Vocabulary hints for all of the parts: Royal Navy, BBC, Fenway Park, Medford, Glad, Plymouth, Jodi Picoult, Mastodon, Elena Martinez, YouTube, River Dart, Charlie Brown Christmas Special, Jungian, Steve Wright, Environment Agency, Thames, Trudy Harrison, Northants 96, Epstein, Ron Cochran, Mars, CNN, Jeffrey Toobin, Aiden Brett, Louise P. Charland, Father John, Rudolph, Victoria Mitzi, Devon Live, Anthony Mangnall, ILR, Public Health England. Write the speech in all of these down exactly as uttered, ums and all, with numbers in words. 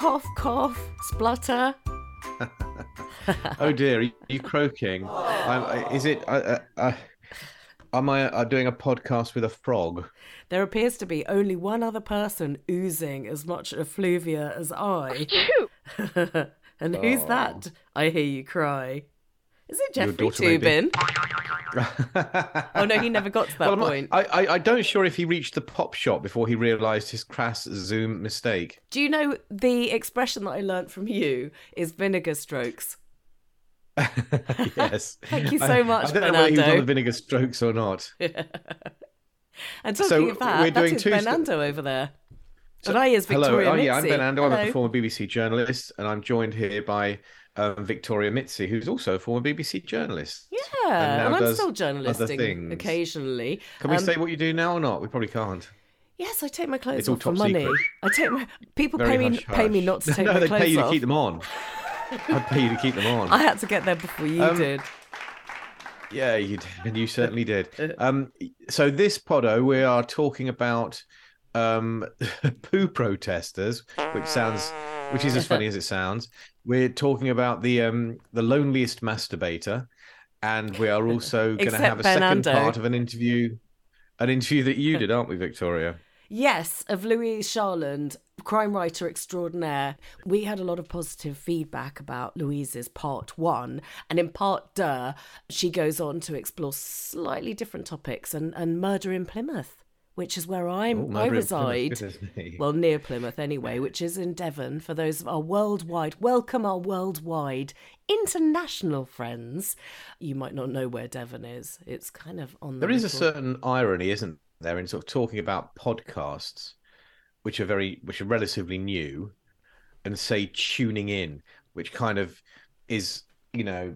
cough, cough, splutter. Oh dear, are you croaking? I'm, is it? Uh, uh, am I uh, doing a podcast with a frog? There appears to be only one other person oozing as much effluvia as I. And oh. Who's that? I hear you cry. Is it Jeffrey Toobin? Oh no, he never got to that well, point. I, I, I don't sure if he reached the pop shop before he realised his crass Zoom mistake. Do you know the expression that I learnt from you is vinegar strokes? Yes. Thank you so much, I, I don't Bernardo. Know whether he was on the vinegar strokes or not. Yeah. And talking so of that, we're doing that is two Bernardo st- over there. So, and I is Victoria hello. Oh, yeah, I'm Bernardo. Hello. I'm a former B B C journalist, and I'm joined here by... Um, Victoria Mitzi, who's also a former B B C journalist. Yeah, and, and I'm still journalisting occasionally. Can we um, say what you do now or not? We probably can't. Yes, I take my clothes it's off all top for money. Secret. I take my people Very pay hush, me hush. pay me not to take no, my clothes off. No, they pay you off. to keep them on. I'd pay you to keep them on. I had to get there before you um, did. Yeah, you did, and you certainly did. Um, so this poddo, we are talking about um, poo protesters, which sounds. Which is as funny as it sounds. We're talking about the um, the loneliest masturbator, and we are also going to have a Bernardo. second part of an interview, an interview that you did, aren't we, Victoria? Yes, of Louise Charland, crime writer extraordinaire. We had a lot of positive feedback about Louise's part one, and in part deux, she goes on to explore slightly different topics and, and murder in Plymouth. Which is where I'm, oh, I reside, Plymouth, well, near Plymouth anyway, which is in Devon. For those of our worldwide, welcome our worldwide international friends. You might not know where Devon is. It's kind of on the... There is a certain irony, isn't there, in sort of talking about podcasts, which are very, which are relatively new, and say tuning in, which kind of is, you know,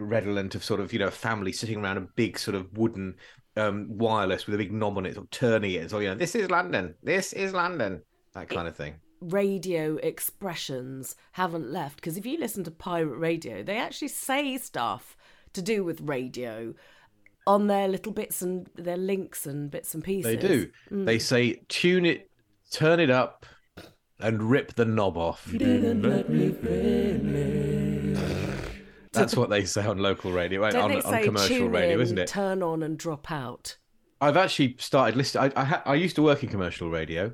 redolent of sort of, you know, a family sitting around a big sort of wooden... Um, wireless with a big knob on it, or turning it, or you know, this is London, this is London, that kind it, of thing. Radio expressions haven't left, because if you listen to Pirate Radio, they actually say stuff to do with radio on their little bits and their links and bits and pieces. They do. Mm. They say tune it, turn it up, and rip the knob off. That's what they say on local radio, right? on, on commercial radio, in, isn't it? Turn on and drop out. I've actually started listening. I, I, ha- I used to work in commercial radio.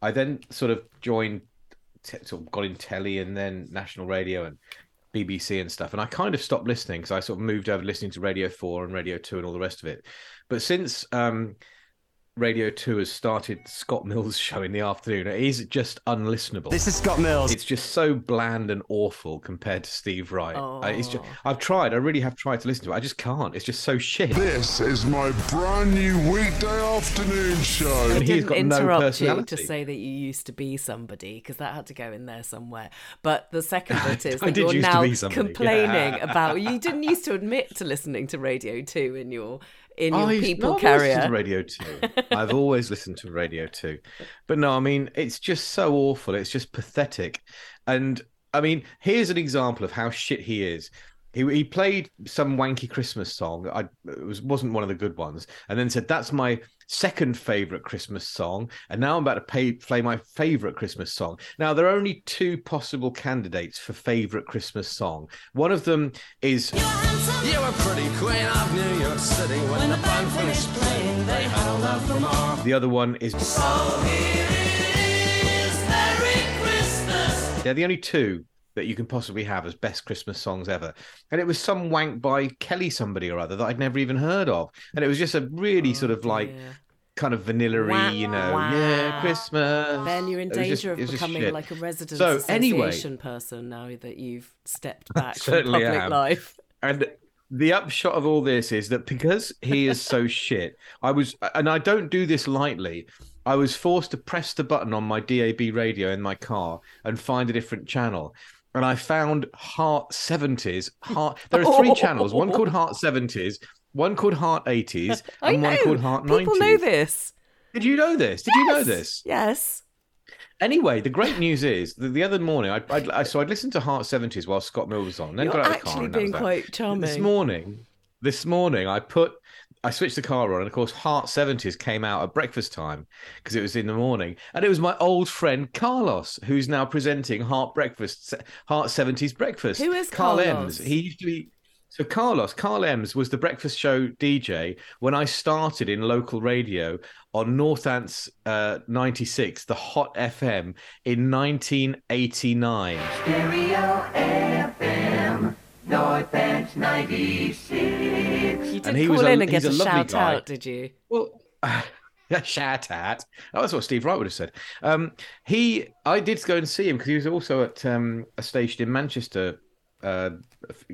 I then sort of joined, t- sort of got in telly and then national radio and B B C and stuff. And I kind of stopped listening because I sort of moved over listening to Radio four and Radio two and all the rest of it. But since um, Radio two has started Scott Mills' show in the afternoon, it is just unlistenable. This is Scott Mills. It's just so bland and awful compared to Steve Wright. Oh. I, it's just, I've tried. I really have tried to listen to it. I just can't. It's just so shit. This is my brand new weekday afternoon show. I and he's got no personality. You to say that you used to be somebody, because that had to go in there somewhere. But the second bit is that you're now complaining yeah. about... You didn't used to admit to listening to Radio two in your... In your oh, people no, carrier. I've always listened to Radio two. I've always listened to Radio two. But no, I mean, it's just so awful. It's just pathetic. And I mean, here's an example of how shit he is. He he played some wanky Christmas song. I, it was, wasn't one of the good ones. And then said, that's my second favourite Christmas song. And now I'm about to pay, play my favourite Christmas song. Now, there are only two possible candidates for favourite Christmas song. One of them is... You're handsome. You were pretty queen of New York City. When, when the band finished playing, they held out for more. The other one is... So here it is, Merry Christmas. They're the only two that you can possibly have as best Christmas songs ever. And it was some wank by Kelly somebody or other that I'd never even heard of. And it was just a really oh, sort of like yeah. kind of vanilla-y, wow, you know, wow. yeah, Christmas. Then you're in danger just, of becoming like a resident so, association anyway, person now that you've stepped back from public am. life. And the upshot of all this is that because he is so shit, I was, and I don't do this lightly, I was forced to press the button on my D A B radio in my car and find a different channel. And I found Heart seventies. Heart. There are three oh. channels, one called Heart seventies, one called Heart eighties, and know. one called Heart nineties. People know this. Did you know this? Did yes. you know this? Yes. Anyway, the great news is that the other morning, I, I, I so I'd listened to Heart seventies while Scott Mills was on. Then You're got out of the car. Actually being quite that. charming. This morning, this morning I put I switched the car on, and of course Heart seventies came out at breakfast time because it was in the morning, and it was my old friend Carlos, who's now presenting Heart Breakfast, Heart seventies Breakfast. Who is Carl Carlos? Ems. He used to be. So Carlos, Carl Ems was the breakfast show D J when I started in local radio on Northants uh, ninety-six, the Hot F M, in nineteen eighty-nine. Stereo F M, Northants ninety-six. You didn't call in and get a shout guy. out, did you? Well, shout out. Oh, that's what Steve Wright would have said. Um, he, I did go and see him because he was also at um, a station in Manchester. Uh,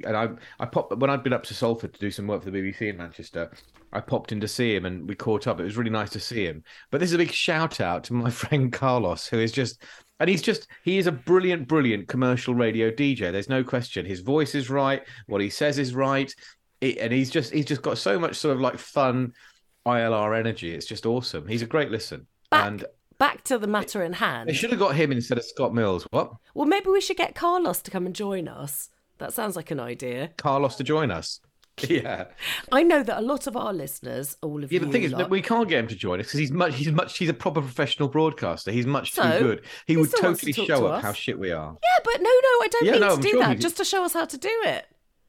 and I, I popped when I'd been up to Salford to do some work for the B B C in Manchester. I popped in to see him, and we caught up. It was really nice to see him. But this is a big shout out to my friend Carlos, who is just, and he's just, he is a brilliant, brilliant commercial radio D J. There's no question. His voice is right. What he says is right. It, and he's just, he's just got so much sort of like fun I L R energy. It's just awesome. He's a great listen. Back, and back to the matter in hand. They should have got him instead of Scott Mills. What? Well, maybe we should get Carlos to come and join us. That sounds like an idea. Carlos to join us. Yeah. I know that a lot of our listeners, all of yeah, you. Yeah, the thing is, lot, that we can't get him to join us because he's much, he's much, he's a proper professional broadcaster. He's much so, too good. He, he would totally to show to up how shit we are. Yeah, but no, no, I don't yeah, mean no, to I'm do sure that. Just to show us how to do it.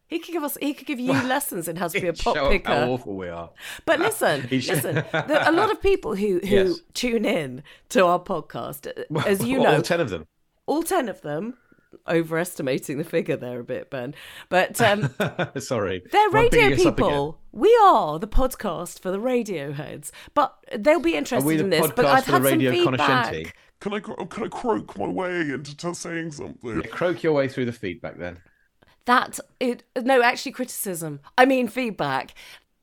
He could give us. He could give you well, lessons in how to be a pop show picker. How awful we are! But listen, listen. There are a lot of people who who yes. tune in to our podcast, well, as you well, know, all ten of them. All ten of them. Overestimating the figure there a bit, Ben, but um sorry, they're radio people. We are the podcast for the radio heads, but they'll be interested in this. But I've had some feedback. Can I can I croak my way into t- saying something? Yeah, croak your way through the feedback then. That it no actually criticism. I mean feedback.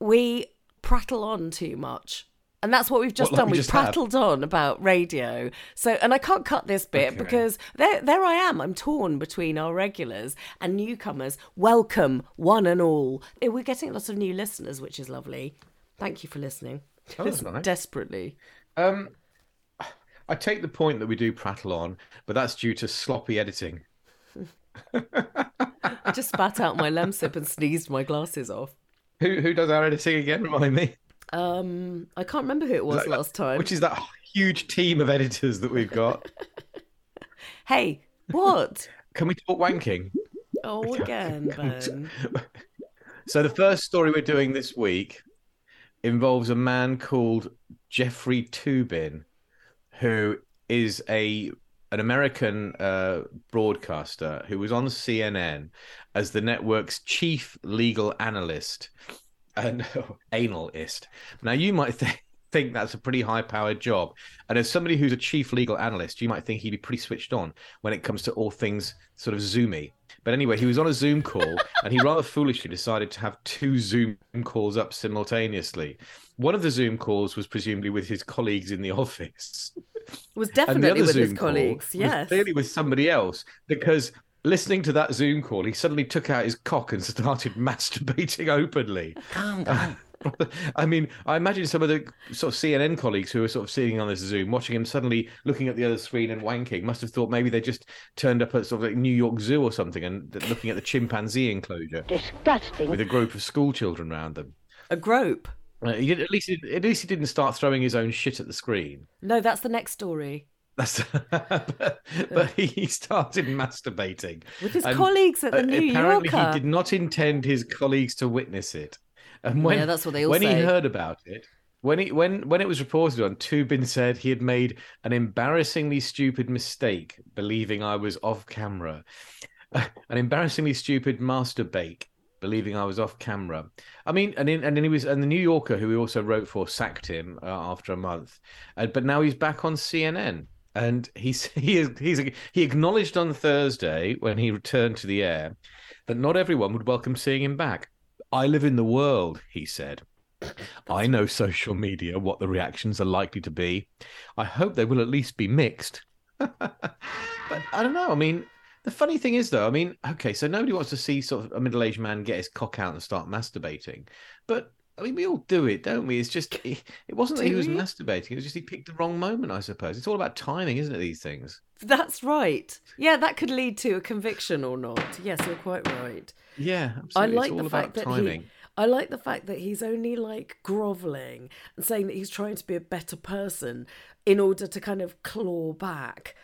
We prattle on too much. And that's what we've just what, like done. We've we prattled had. on about radio. So, and I can't cut this bit okay. because there, there I am. I'm torn between our regulars and newcomers. Welcome, one and all. We're getting lots of new listeners, which is lovely. Thank you for listening. Oh, that's nice. Desperately. Um, I take the point that we do prattle on, but that's due to sloppy editing. I just spat out my lemsip and sneezed my glasses off. Who who does our editing again? Remind me. Um, I can't remember who it was that, last time. Which is that huge team of editors that we've got. Hey, what? Can we talk wanking? Oh, again, Ben. So the first story we're doing this week involves a man called Jeffrey Toobin, who is a an American uh, broadcaster who was on C N N as the network's chief legal analyst. Uh, no, analyst. Now, you might th- think that's a pretty high-powered job. And as somebody who's a chief legal analyst, you might think he'd be pretty switched on when it comes to all things sort of Zoomy. But anyway, he was on a Zoom call, and he rather foolishly decided to have two Zoom calls up simultaneously. One of the Zoom calls was presumably with his colleagues in the office. It was definitely with Zoom his colleagues, yes. Clearly with somebody else, because... listening to that Zoom call, he suddenly took out his cock and started masturbating openly. Calm down. I mean, I imagine some of the sort of C N N colleagues who were sort of sitting on this Zoom, watching him suddenly looking at the other screen and wanking, must have thought maybe they just turned up at sort of like New York Zoo or something and looking at the chimpanzee enclosure. Disgusting. With a group of school children around them. A group? Uh, he did, at least he, at least he didn't start throwing his own shit at the screen. No, that's the next story. That's, but, but he started masturbating with his colleagues at the New apparently Yorker. Apparently, he did not intend his colleagues to witness it. And when, yeah, that's what they all when say. He heard about it, when he when when it was reported on, Toobin said he had made an embarrassingly stupid mistake, believing I was off camera, an embarrassingly stupid masturbate. Believing I was off camera. I mean, and in, and then he was, and the New Yorker, who he also wrote for, sacked him uh, after a month. Uh, but now he's back on C N N. And he's, he is, he's, he acknowledged on Thursday when he returned to the air that not everyone would welcome seeing him back. I live in the world, he said. I know social media, what the reactions are likely to be. I hope they will at least be mixed. But I don't know. I mean, the funny thing is, though, I mean, OK, so nobody wants to see sort of a middle-aged man get his cock out and start masturbating. But... I mean, we all do it, don't we? It's just, it wasn't do that he was we? masturbating. It was just he picked the wrong moment, I suppose. It's all about timing, isn't it, these things? That's right. Yeah, that could lead to a conviction or not. Yes, you're quite right. Yeah, absolutely. I like the fact that timing. He, I like the fact that he's only like groveling and saying that he's trying to be a better person in order to kind of claw back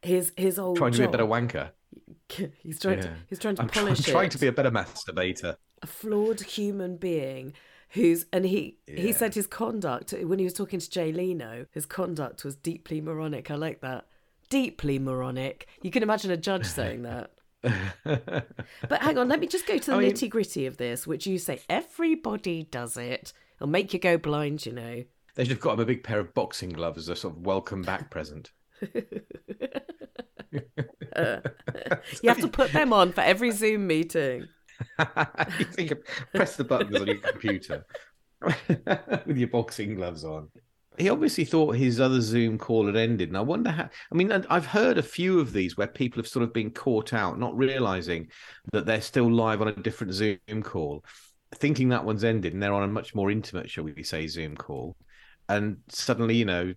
his his old trying to job. Be a better wanker. He's trying yeah. to he's trying to I'm polish. Try, I'm trying it. to be a better masturbator. A flawed human being. Who's and he yeah. he said his conduct when he was talking to Jay Leno, his conduct was deeply moronic. I like that. Deeply moronic. You can imagine a judge saying that. But hang on, let me just go to the I mean, nitty-gritty of this, which you say everybody does it. It'll make you go blind, you know. They should have got him a big pair of boxing gloves as a sort of welcome back present. uh, you have to put them on for every Zoom meeting. You think of, press the buttons on your computer with your boxing gloves on. He obviously thought his other Zoom call had ended, and I wonder how. I mean, I've heard a few of these where people have sort of been caught out, not realizing that they're still live on a different Zoom call, thinking that one's ended, and they're on a much more intimate, shall we say, Zoom call, and suddenly, you know,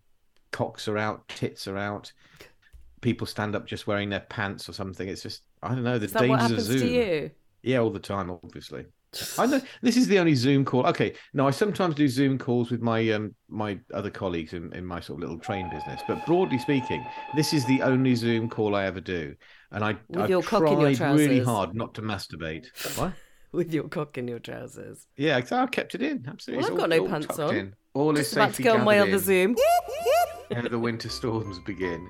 cocks are out, tits are out, people stand up just wearing their pants or something. It's just, I don't know, the dangers of Zoom. Is that what happens to you? Yeah, all the time, obviously. I know this is the only Zoom call. Okay, no, I sometimes do Zoom calls with my um, my other colleagues in, in my sort of little train business. But broadly speaking, this is the only Zoom call I ever do, and I with I've your cock tried in your trousers. Really hard not to masturbate. What? With your cock in your trousers? Yeah, I kept it in. Absolutely. Well, I've all, got no all pants on. In. All is about to go on my other in. Zoom. And the winter storms begin.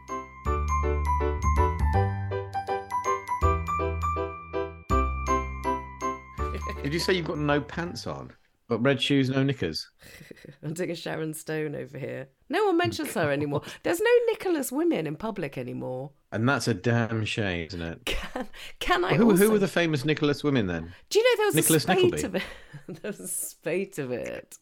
Did you say you've got no pants on? But red shoes, no knickers? I'm doing a Sharon Stone over here. No one mentions her anymore. There's no Nicholas women in public anymore. And that's a damn shame, isn't it? Can, can I well, who, also... who were the famous Nicholas women then? Do you know there was Nicholas a spate Nickleby. Of it? There was a spate of it.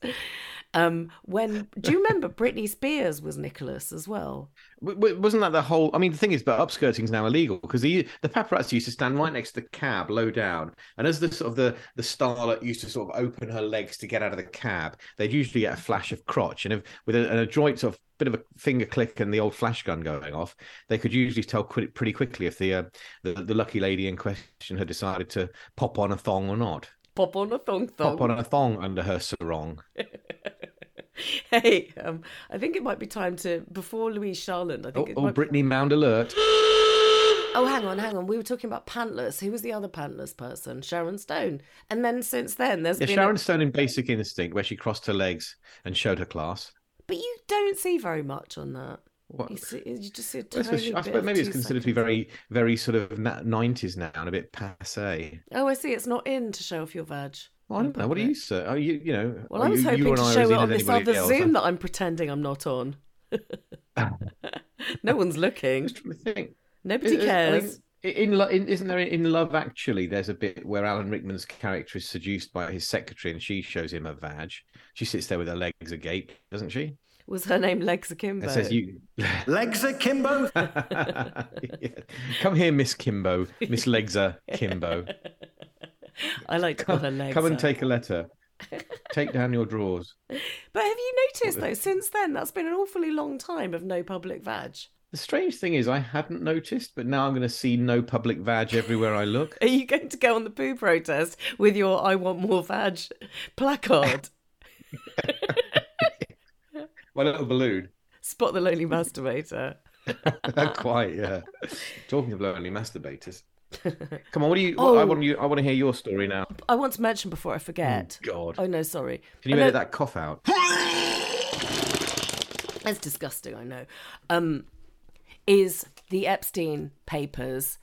Um, when do you remember Britney Spears was Nicholas as well? Wasn't that the whole... I mean, the thing is, but upskirting is now illegal because the, the paparazzi used to stand right next to the cab, low down. And as the sort of the, the starlet used to sort of open her legs to get out of the cab, they'd usually get a flash of crotch. And if, with a, an adroit sort of bit of a finger click and the old flash gun going off, they could usually tell quick, pretty quickly if the, uh, the the lucky lady in question had decided to pop on a thong or not. Pop on a thong thong. Pop on a thong under her sarong. Hey, um, I think it might be time to, before Louise Charland, I think oh, it oh, might... Brittany Mound alert. Oh, hang on, hang on. We were talking about pantless. Who was the other pantless person? Sharon Stone. And then since then, there's yeah, been... Sharon a... Stone in Basic Instinct, where she crossed her legs and showed her class. But you don't see very much on that. What? You, see, you just see a tiny well, bit I suppose maybe it's considered seconds. To be very, very sort of nineties now and a bit passé. Oh, I see. It's not in to show off your vag. Well, I don't know. What do you say? Oh, you, you know. Well, I was you, hoping you to show it on this other else. Zoom that I'm pretending I'm not on. No one's looking. Think. Nobody it, cares. It, in, in isn't there in Love Actually? There's a bit where Alan Rickman's character is seduced by his secretary, and she shows him her vag. She sits there with her legs agape, doesn't she? Was her name Legs Akimbo? It says you... Legs Akimbo? Yeah. Come here, Miss Kimbo. Miss Legs Akimbo. I like to come, call her Legs. Come and take a letter. Take down your drawers. But have you noticed, though, since then, that's been an awfully long time of no public vag. The strange thing is I hadn't noticed, but now I'm going to see no public vag everywhere I look. Are you going to go on the poo protest with your I want more vag placard? My little balloon. Spot the lonely masturbator. Quite, yeah. Talking of lonely masturbators. Come on, what do you? Oh, what, I want you. I want to hear your story now. I want to mention before I forget. Oh, God. Oh no, sorry. Can you edit that cough out? That's disgusting. I know. Um, is the Epstein Papers,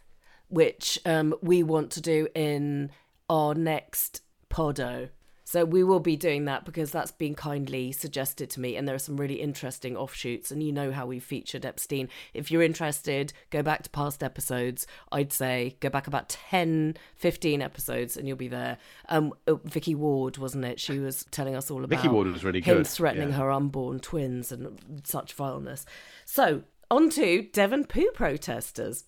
which um we want to do in our next podo. So we will be doing that because that's been kindly suggested to me, and there are some really interesting offshoots, and you know how we featured Epstein. If you're interested, go back to past episodes. I'd say go back about ten, fifteen episodes and you'll be there. Um, Vicky Ward, wasn't it? She was telling us all about Vicky Ward was really him good. Threatening yeah. her unborn twins and such vileness. So on to Devon poo protesters.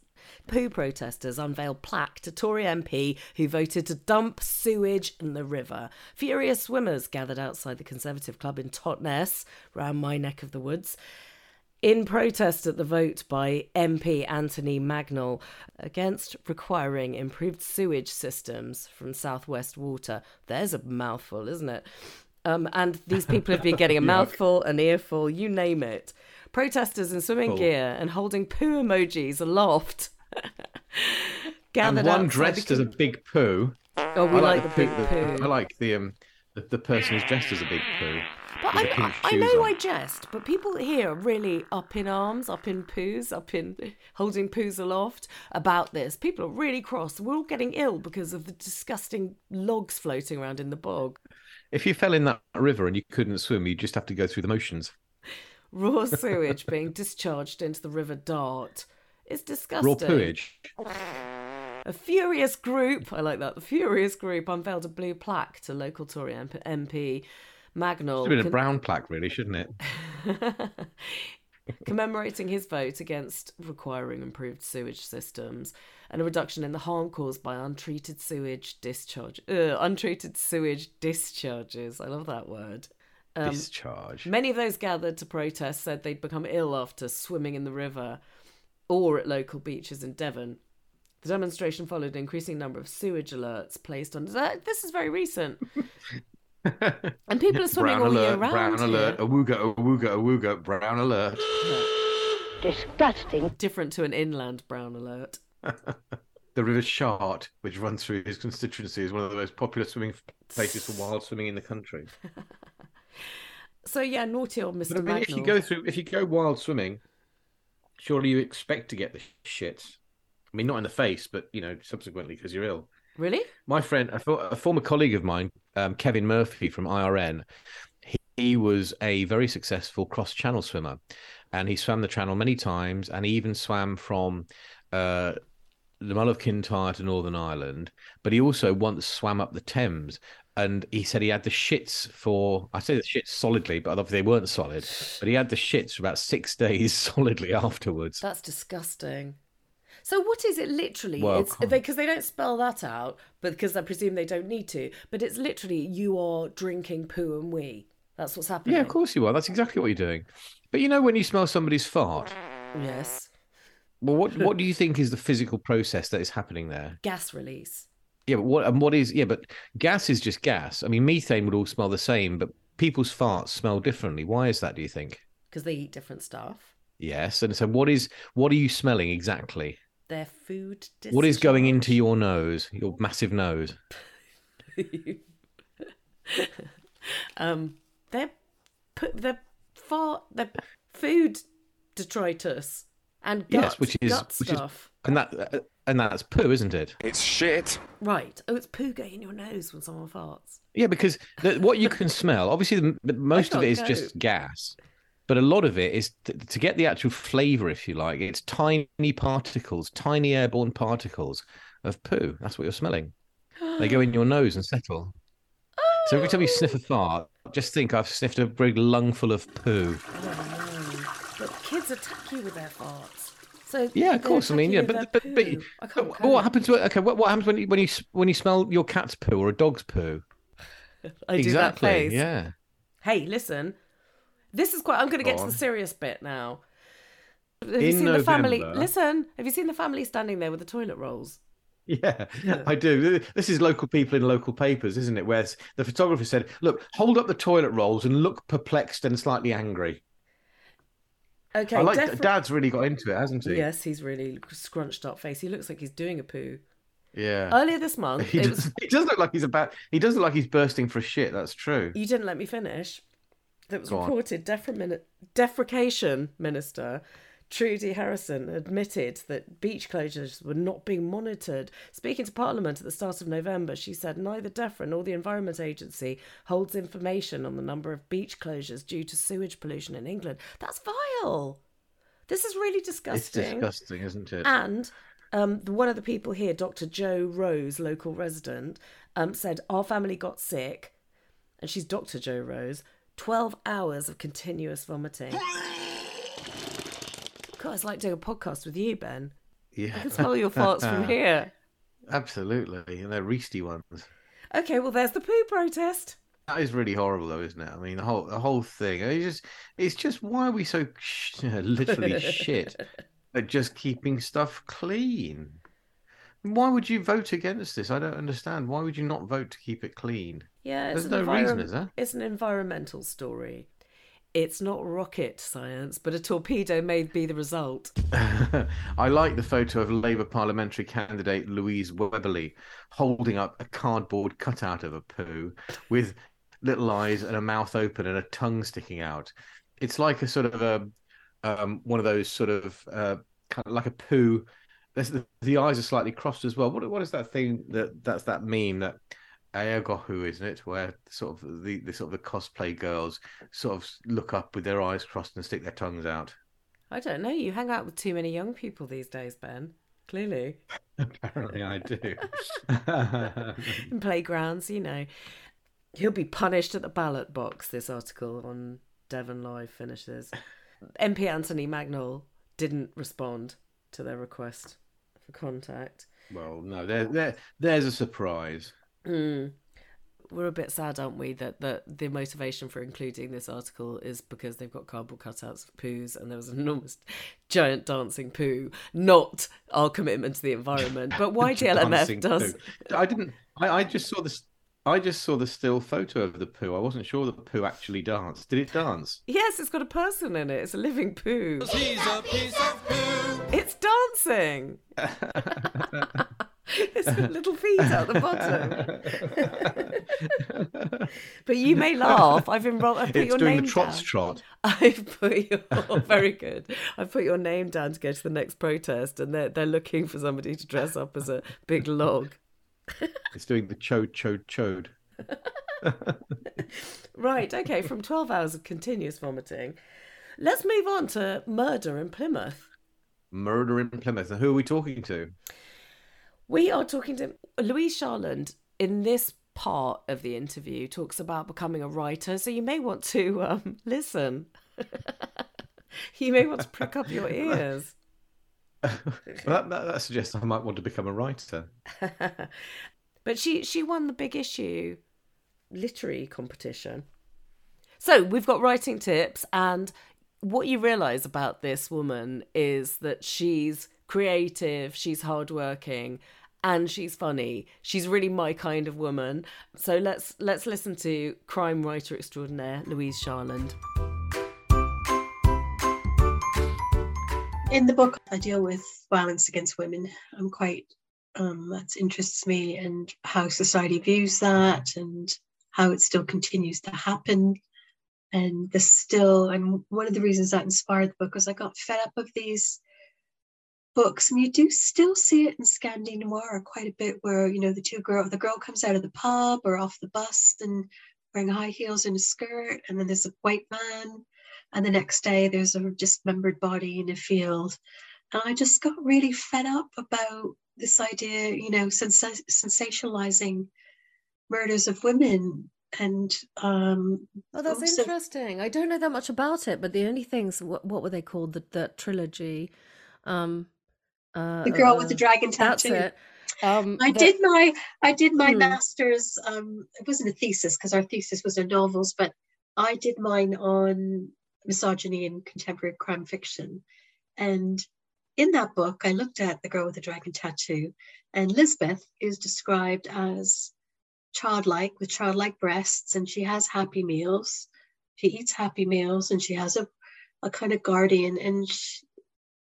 Poo protesters unveil plaque to Tory M P who voted to dump sewage in the river. Furious swimmers gathered outside the Conservative Club in Totnes, round my neck of the woods. in protest at the vote by M P Anthony Mangnall against requiring improved sewage systems from South West Water. There's a mouthful, isn't it? Um, and these people have been getting a mouthful, an earful, you name it. Protesters in swimming cool. gear and holding poo emojis aloft. Gathered and one dressed because... as a big poo. Oh, we I like, like the big poo. The, I like the, um, the, the person who's dressed as a big poo. But I, I, I know on. I jest, but people here are really up in arms, up in poos, up in holding poos aloft about this. People are really cross. We're all getting ill because of the disgusting logs floating around in the bog. If you fell in that river and you couldn't swim, you'd just have to go through the motions. Raw sewage being discharged into the River Dart. It's disgusting. Raw pooage. A furious group, I like that, the furious group unveiled a blue plaque to local Tory M P Mangnall. Should have been a brown plaque, really, shouldn't it? Commemorating his vote against requiring improved sewage systems and a reduction in the harm caused by untreated sewage discharge. Ugh, untreated sewage discharges. I love that word. Um, Discharge. Many of those gathered to protest said they'd become ill after swimming in the river or at local beaches in Devon. The demonstration followed an increasing number of sewage alerts placed on... This is very recent. And people are swimming brown all alert, year round. Brown here. alert, awooga, awooga, awooga, brown alert. Disgusting. Different to an inland brown alert. The River Shart, which runs through his constituency, is one of the most popular swimming places for wild swimming in the country. So yeah, naughty old Mister But I mean, Mangnall. If you go through, if you go wild swimming, surely you expect to get the shits. I mean, not in the face, but you know, subsequently because you're ill. Really? My friend, a, a former colleague of mine, um, Kevin Murphy from I R N, he, he was a very successful cross-channel swimmer, and he swam the channel many times, and he even swam from uh, the Mull of Kintyre to Northern Ireland. But he also once swam up the Thames. And he said he had the shits for, I say the shits solidly, but obviously they weren't solid, but he had the shits for about six days solidly afterwards. That's disgusting. So what is it literally? Well, it's because they, they don't spell that out, but because I presume they don't need to, but it's literally you are drinking poo and wee. That's what's happening. Yeah, of course you are. That's exactly what you're doing. But you know when you smell somebody's fart? Yes. Well, what what do you think is the physical process that is happening there? Gas release. Yeah, but what and what is yeah, but gas is just gas. I mean, methane would all smell the same, but people's farts smell differently. Why is that, do you think? Because they eat different stuff. Yes, and so what is what are you smelling exactly? Their food discharge. What is going into your nose, your massive nose? um, they're they're fart, they're food detritus and gut, yes, which is gut stuff, which is, and that. Uh, And that's poo, isn't it? It's shit. Right. Oh, it's poo going in your nose when someone farts. Yeah, because the, what you can smell, obviously, the, the, most of it is go. just gas. But a lot of it is, t- to get the actual flavour, if you like, it's tiny particles, tiny airborne particles of poo. That's what you're smelling. They go in your nose and settle. Oh. So every time you sniff a fart, just think I've sniffed a big lungful of poo. Oh, no. But kids attack you with their farts. So yeah, of course. I mean, yeah, but but, but, but what happens? When, okay, what, what happens when you when you when you smell your cat's poo or a dog's poo? I exactly, do that face. Yeah. Hey, listen, this is quite. I'm going to get Go to the serious bit now. Have In you seen November, the family? Listen, have you seen the family standing there with the toilet rolls? Yeah, yeah, I do. This is local people in local papers, isn't it? Where the photographer said, "Look, hold up the toilet rolls and look perplexed and slightly angry." Okay, I like Defra... Dad's really got into it, hasn't he? Yes, he's really scrunched up face. He looks like he's doing a poo. Yeah. Earlier this month, he, it does, was... he does look like he's about. He does look like he's bursting for a shit. That's true. You didn't let me finish. That was Go reported. Defra min... Defecation Minister Trudy Harrison admitted that beach closures were not being monitored. Speaking to Parliament at the start of November, she said neither DEFRA nor the Environment Agency holds information on the number of beach closures due to sewage pollution in England. That's vile. This is really disgusting. It's disgusting, isn't it? And um, one of the people here, Dr Joe Rose, local resident, um, said, our family got sick, and she's Dr Joe Rose, twelve hours of continuous vomiting. God, it's like doing a podcast with you, Ben. Yeah. I can smell your farts from here. Absolutely. And they're reasty ones. Okay, well, there's the poo protest. That is really horrible, though, isn't it? I mean, the whole the whole thing. It's just, it's just why are we so sh- literally shit at just keeping stuff clean? Why would you vote against this? I don't understand. Why would you not vote to keep it clean? Yeah, there's no envir- reason, is there? It's an environmental story. It's not rocket science, but a torpedo may be the result. I like the photo of Labour parliamentary candidate Louise Weberly holding up a cardboard cutout of a poo with little eyes and a mouth open and a tongue sticking out. It's like a sort of a um, one of those sort of uh, kind of like a poo. The, the eyes are slightly crossed as well. What what is that thing that that's that meme that? Aogohu, isn't it? Where sort of the, the sort of the cosplay girls sort of look up with their eyes crossed and stick their tongues out. I don't know. You hang out with too many young people these days, Ben. Clearly. Apparently, I do. In playgrounds, you know, he'll be punished at the ballot box. This article on Devon Live finishes. M P Anthony Mangnall didn't respond to their request for contact. Well, no, there there there's a surprise. Mm. We're a bit sad, aren't we, that, that the motivation for including this article is because they've got cardboard cutouts of poos and there was an enormous giant dancing poo, not our commitment to the environment. But why D L M F does... Poo. I didn't... I, I just saw this... I just saw the still photo of the poo. I wasn't sure the poo actually danced. Did it dance? Yes, it's got a person in it. It's a living poo. She's a piece of poo. It's dancing. It's got little feet at the bottom. But you may laugh. I've enrolled. I put it's your doing name the trots down. Trot. I've put your oh, very good. I've put your name down to go to the next protest, and they're they're looking for somebody to dress up as a big log. It's doing the chode, chode, chode. Right, okay, from twelve hours of continuous vomiting, let's move on to murder in Plymouth. Murder in Plymouth. And who are we talking to? We are talking to Louise Charland. In this part of the interview, talks about becoming a writer, so you may want to um, listen. You may want to prick up your ears. Well, that, that, that suggests I might want to become a writer. But she, she won the Big Issue literary competition. So we've got writing tips, and what you realise about this woman is that she's creative, she's hardworking, and she's funny. She's really my kind of woman. So let's let's listen to crime writer extraordinaire Louise Charland. In the book, I deal with violence against women. I'm quite, um, that interests me, and how society views that and how it still continues to happen. And this still, and one of the reasons that inspired the book was I got fed up of these books, and you do still see it in Scandi Noir quite a bit, where, you know, the two girl, the girl comes out of the pub or off the bus and wearing high heels and a skirt, and then there's a white man. And the next day there's a dismembered body in a field. And I just got really fed up about this idea, you know, sens- sensationalizing murders of women. And um, oh, that's also interesting. I don't know that much about it, but the only things, what, what were they called? The, the trilogy. Um, uh, the girl uh, with the dragon tattoo. That's it. Um, I, the... did my, I did my hmm. master's. Um, it wasn't a thesis because our thesis was in novels, but I did mine on misogyny in contemporary crime fiction. And in that book, I looked at the girl with the dragon tattoo, and Lisbeth is described as childlike, with childlike breasts, and she has happy meals. She eats happy meals, and she has a, a kind of guardian, and she,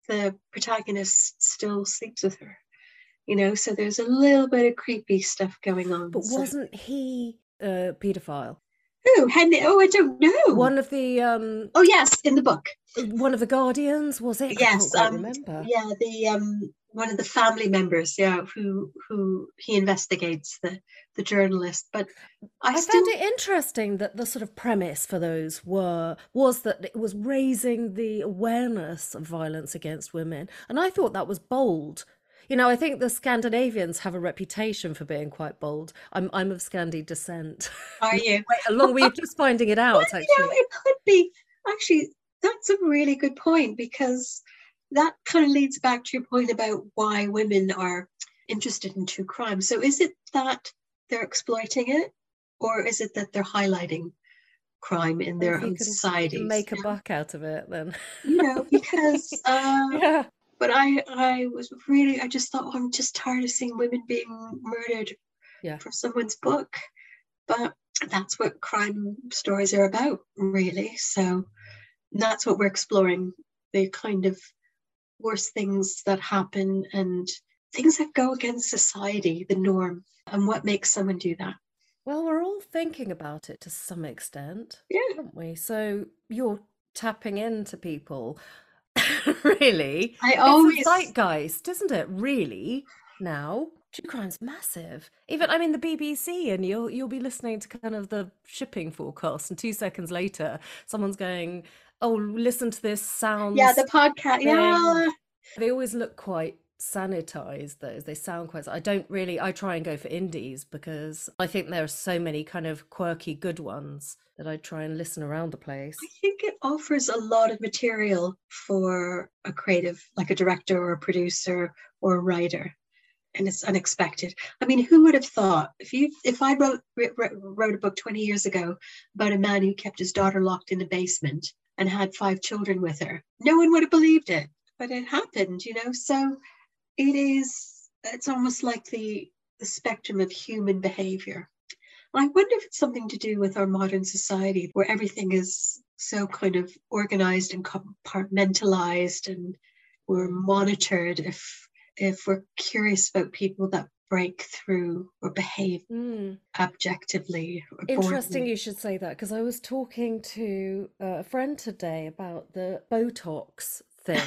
the protagonist still sleeps with her. You know, so there's a little bit of creepy stuff going on. But so. Wasn't he a paedophile? Oh, Henry, oh, I don't know. One of the... Um, oh, yes, in the book. One of the guardians, was it? Yes. I um, remember. Yeah, the um, one of the family members, yeah, who who he investigates, the, the journalist. But I, I still... found it interesting that the sort of premise for those were was that it was raising the awareness of violence against women. And I thought that was bold. You know, I think the Scandinavians have a reputation for being quite bold. I'm I'm of Scandi descent. Are you? Along with you just finding it out, well, actually. You know, it could be. Actually, that's a really good point, because that kind of leads back to your point about why women are interested in true crime. So is it that they're exploiting it? Or is it that they're highlighting crime in their own society? Make a buck out of it then. You know, because, uh, yeah. But I, I was really, I just thought, oh, I'm just tired of seeing women being murdered yeah. for someone's book. But that's what crime stories are about, really. So that's what we're exploring, the kind of worst things that happen and things that go against society, the norm, and what makes someone do that. Well, we're all thinking about it to some extent, yeah. aren't we? So you're tapping into people, really. I always... It's a zeitgeist, isn't it, really, now? True crime's massive. Even, I mean, the B B C, and you'll you'll be listening to kind of the shipping forecast, and two seconds later, someone's going, oh, listen to this, sounds... Yeah, the podcast, thing. yeah. They always look quite sanitized, those they sound quite... I don't really... I try and go for indies because I think there are so many kind of quirky good ones that I try and listen around the place. I think it offers a lot of material for a creative, like a director or a producer or a writer. And it's unexpected. I mean, who would have thought, if you, if I wrote wrote a book twenty years ago about a man who kept his daughter locked in a basement and had five children with her, no one would have believed it, but it happened, you know? So it is, it's almost like the, the spectrum of human behavior. And I wonder if it's something to do with our modern society where everything is so kind of organized and compartmentalized, and we're monitored if if we're curious about people that break through or behave mm. objectively. Or Interesting boldly. You should say that, because I was talking to a friend today about the Botox thing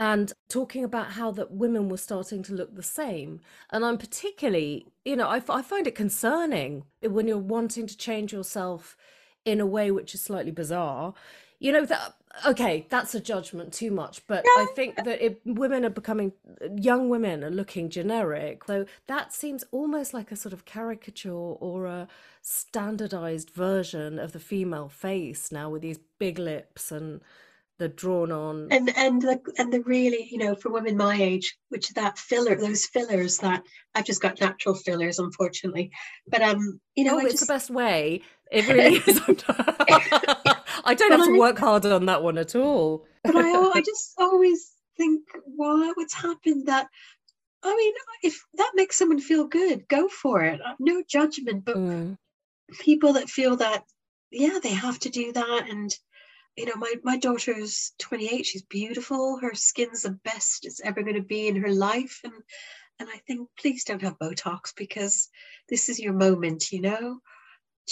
and talking about how that women were starting to look the same. And I'm particularly, you know, I, I find it concerning when you're wanting to change yourself in a way which is slightly bizarre. You know, that, okay, that's a judgment too much, but yeah. I think that it, women are becoming, young women are looking generic. So that seems almost like a sort of caricature or a standardized version of the female face now, with these big lips and the drawn on. And and the, and the really, you know, for women my age, which that filler, those fillers that, I've just got natural fillers, unfortunately. But, um, you know, oh, it's just... the best way. It really is. I don't but have to I, work hard on that one at all. But I, I just always think, well, what's happened that, I mean, if that makes someone feel good, go for it. No judgment, but mm. people that feel that, yeah, they have to do that. And, you know, my, my daughter's twenty-eight. She's beautiful. Her skin's the best it's ever going to be in her life. And, and I think, please don't have Botox, because this is your moment, you know?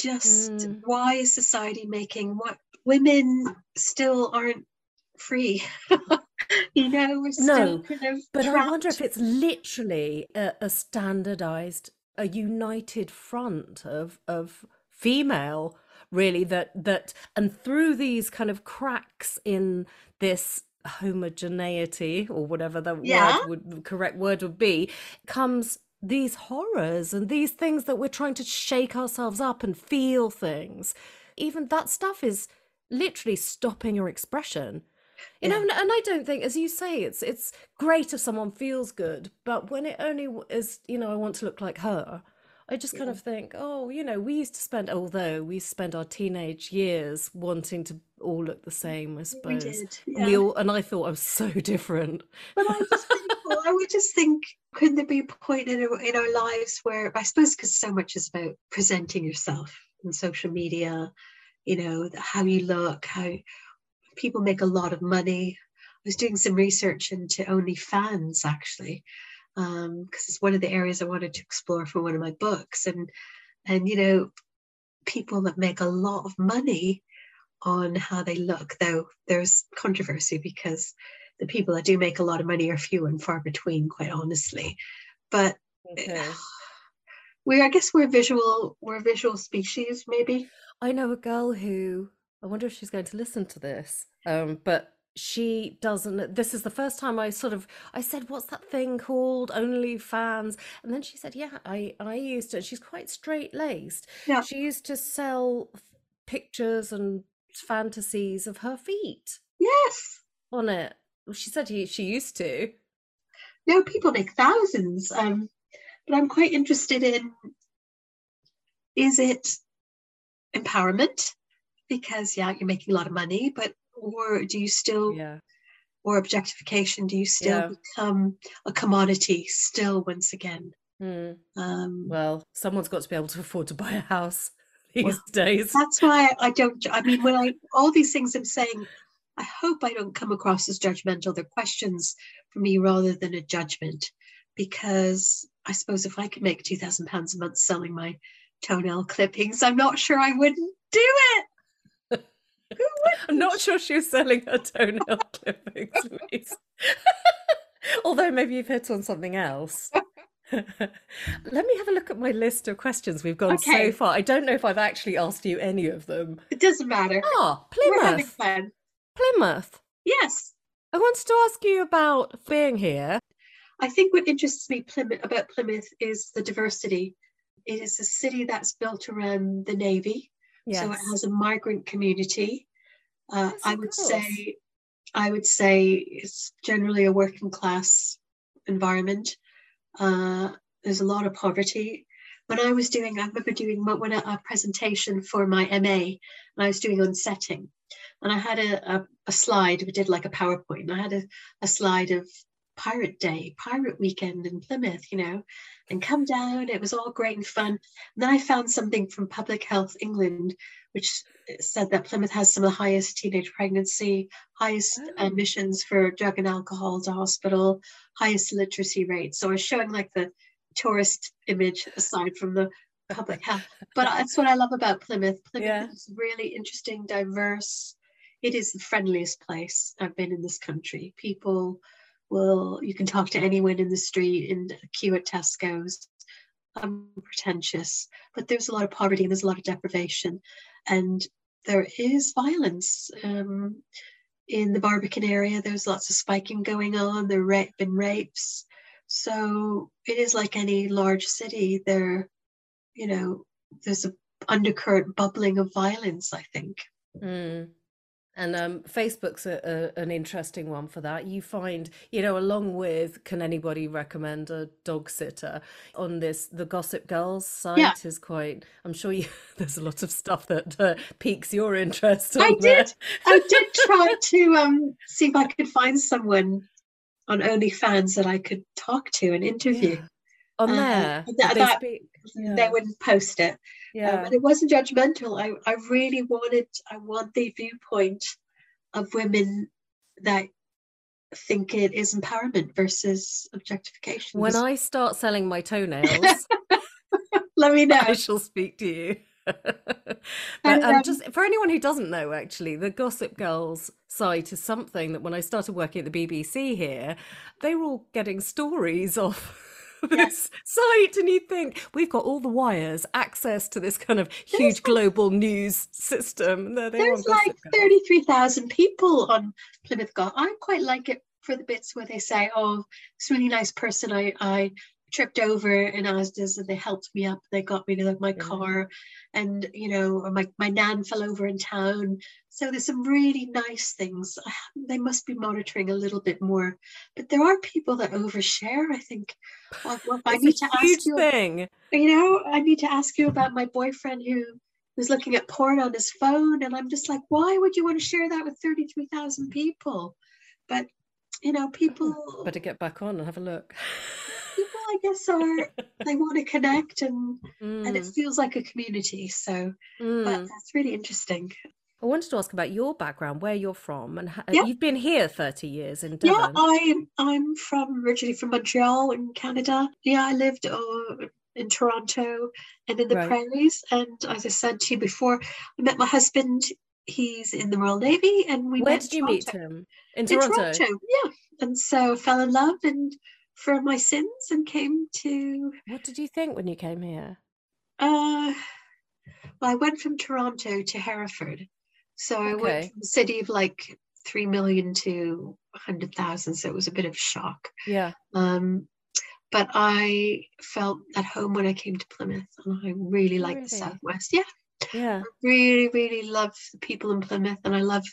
Just mm. why is society making what women still aren't free? You know, we're still no, kind of but trapped. I wonder if it's literally a, a standardized, a united front of of female, really, that that and through these kind of cracks in this homogeneity, or whatever the yeah. word would, the correct word would be, comes these horrors and these things that we're trying to shake ourselves up and feel things. Even that stuff is literally stopping your expression, you yeah. know. And, and I don't think, as you say, it's it's great if someone feels good, but when it only is, you know, I want to look like her, I just yeah. kind of think, oh, you know, we used to spend, although we spent our teenage years wanting to all look the same, I suppose. We did, yeah. And we all, and I thought I was so different. But I just think, well, I would just think, couldn't there be a point in our, in our lives where, I suppose, because so much is about presenting yourself on social media, you know, how you look, how people make a lot of money. I was doing some research into OnlyFans, actually, because um, it's one of the areas I wanted to explore for one of my books. And, and, you know, people that make a lot of money on how they look, though there's controversy because the people that do make a lot of money are few and far between, quite honestly. But okay. we, I guess we're visual, we're a visual species, maybe. I know a girl who, I wonder if she's going to listen to this, um, but she doesn't, this is the first time I sort of, I said, what's that thing called, OnlyFans? And then she said, yeah, I, I used to, she's quite straight laced. Yeah. She used to sell pictures and fantasies of her feet. Yes. On it. Well, she said she, she used to. No, people make thousands. Um, but I'm quite interested in Is it empowerment? Because, yeah, you're making a lot of money, but or do you still, yeah. or objectification, do you still yeah. become a commodity still once again? Mm. Um, well, someone's got to be able to afford to buy a house these well, days. That's why I don't, I mean, when I, all these things I'm saying, I hope I don't come across as judgmental. They're questions for me rather than a judgment, because I suppose if I could make two thousand pounds a month selling my toenail clippings, I'm not sure I wouldn't do it. Who wouldn't? I'm not sure she was selling her toenail clippings, Louise. Although maybe you've hit on something else. Let me have a look at my list of questions. We've gone okay. so far. I don't know if I've actually asked you any of them. It doesn't matter. Ah, Plymouth. We're having fun. Plymouth. Yes. I wanted to ask you about being here. I think what interests me Plymouth, about Plymouth is the diversity. It is a city that's built around the Navy. Yes. So it has a migrant community. Uh, yes, I would say, I would say it's generally a working class environment. Uh, there's a lot of poverty. When I was doing, I remember doing when a, a presentation for my M A, and I was doing unsetting, and I had a, a, a slide. We did like a PowerPoint, and I had a, a slide of Pirate Day, Pirate Weekend in Plymouth, you know, and come down. It was all great and fun. And then I found something from Public Health England, which said that Plymouth has some of the highest teenage pregnancy, highest oh. admissions for drug and alcohol to hospital, highest literacy rates. So I was showing like the tourist image aside from the public health. But that's what I love about Plymouth. Plymouth yeah. is really interesting, diverse. It is the friendliest place I've been in this country. People... Well, you can talk to anyone in the street, in a queue at Tesco's. I'm pretentious, but there's a lot of poverty and there's a lot of deprivation, and there is violence um, in the Barbican area. There's lots of spiking going on. There have been rapes, so it is like any large city. There, you know, there's an undercurrent bubbling of violence, I think. Mm. And um, Facebook's a, a, an interesting one for that. You find, you know, along with can anybody recommend a dog sitter on this, the Gossip Girls site yeah. is quite, I'm sure you, there's a lot of stuff that uh, piques your interest. I there. did. I did try to um, see if I could find someone on OnlyFans that I could talk to and interview. Yeah. On um, there? That, they, that, yeah. they wouldn't post it. Yeah. Um, and it wasn't judgmental. I, I really wanted, I want the viewpoint of women that think it is empowerment versus objectification. When I start selling my toenails, let me know. I shall speak to you. But and, um, um, just for anyone who doesn't know, actually, the Gossip Girls site is something that when I started working at the B B C here, they were all getting stories of... this yeah. site, and you think we've got all the wires, access to this kind of huge there's global like, news system. There they there's like thirty-three thousand people on Plymouth Gossip. I quite like it for the bits where they say, oh, this really nice person I, I tripped over in Asda's and they helped me up, they got me to like, my yeah. car, and you know, or my, my nan fell over in town. So there's some really nice things. They must be monitoring a little bit more, but there are people that overshare, I think. Well, well, I need to ask you, thing. you know, I need to ask you about my boyfriend who was looking at porn on his phone, and I'm just like, why would you want to share that with thirty-three thousand people? But you know, people better get back on and have a look. People, I guess, are they want to connect, and mm. and it feels like a community. So mm. but that's really interesting. I wanted to ask about your background, where you're from, and how, yeah. you've been here thirty years in Devon. Yeah, I'm I'm from originally from Montreal in Canada. Yeah, I lived uh, in Toronto and in the right. prairies. And as I said to you before, I met my husband. He's in the Royal Navy, and we. Where met did you Toronto. meet him? In Toronto. In Toronto, yeah, and so fell in love and for my sins and came to. What did you think when you came here? Uh, well, I went from Toronto to Hereford. So okay. I went from a city of like three million to one hundred thousand. So it was a bit of a shock. Yeah. Um, but I felt at home when I came to Plymouth, and I really liked really? the Southwest. Yeah. Yeah. I really, really love the people in Plymouth, and I love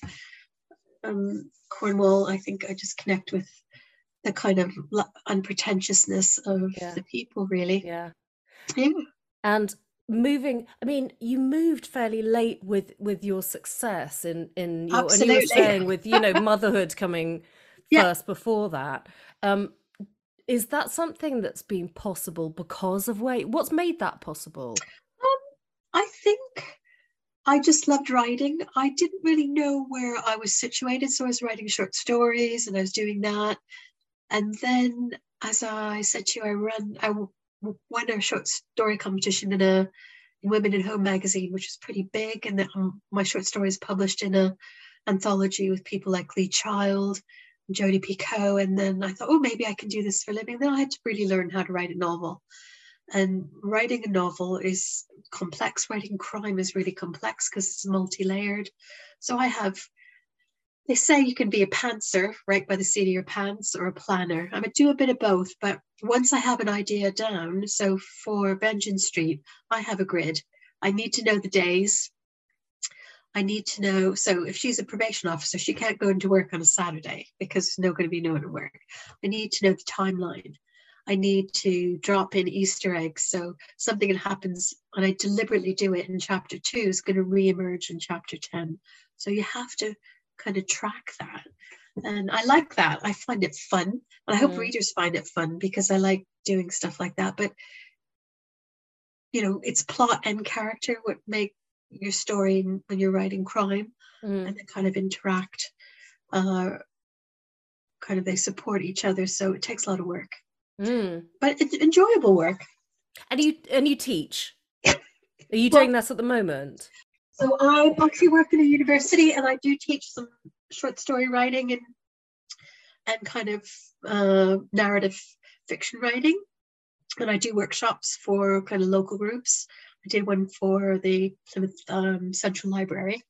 um, Cornwall. I think I just connect with the kind of unpretentiousness of yeah. the people, really. Yeah. Yeah. And moving, I mean, you moved fairly late with with your success in in your, and you were saying with, you know, motherhood coming yeah. first before that. Um, is that something that's been possible because of weight? What's made that possible? Um, I think I just loved writing. I didn't really know where I was situated, so I was writing short stories and I was doing that. And then, as I said to you, I run, I won a short story competition in a Women in Home magazine, which was pretty big, and the, um, my short stories published in a anthology with people like Lee Child, Jodi Picoult. And then I thought, oh, maybe I can do this for a living. Then I had to really learn how to write a novel, and writing a novel is complex. Writing crime is really complex because it's multi-layered. So I have, they say you can be a pantser, right by the seat of your pants, or a planner. I would do a bit of both, but once I have an idea down, so for Vengeance Street, I have a grid. I need to know the days. I need to know, so if she's a probation officer, she can't go into work on a Saturday because there's no going to be no one at work. I need to know the timeline. I need to drop in Easter eggs. So something that happens, and I deliberately do it in chapter two, is going to reemerge in chapter ten. So you have to kind of track that. And I like that. I find it fun. And I hope mm. readers find it fun, because I like doing stuff like that. But, you know, it's plot and character what make your story when you're writing crime, mm. and they kind of interact, uh kind of they support each other, so it takes a lot of work, mm. but it's enjoyable work. And you and you teach? Are you well, doing this at the moment? So I actually work in a university, and I do teach some short story writing and and kind of uh narrative fiction writing, and I do workshops for kind of local groups. I did one for the Plymouth um, Central Library.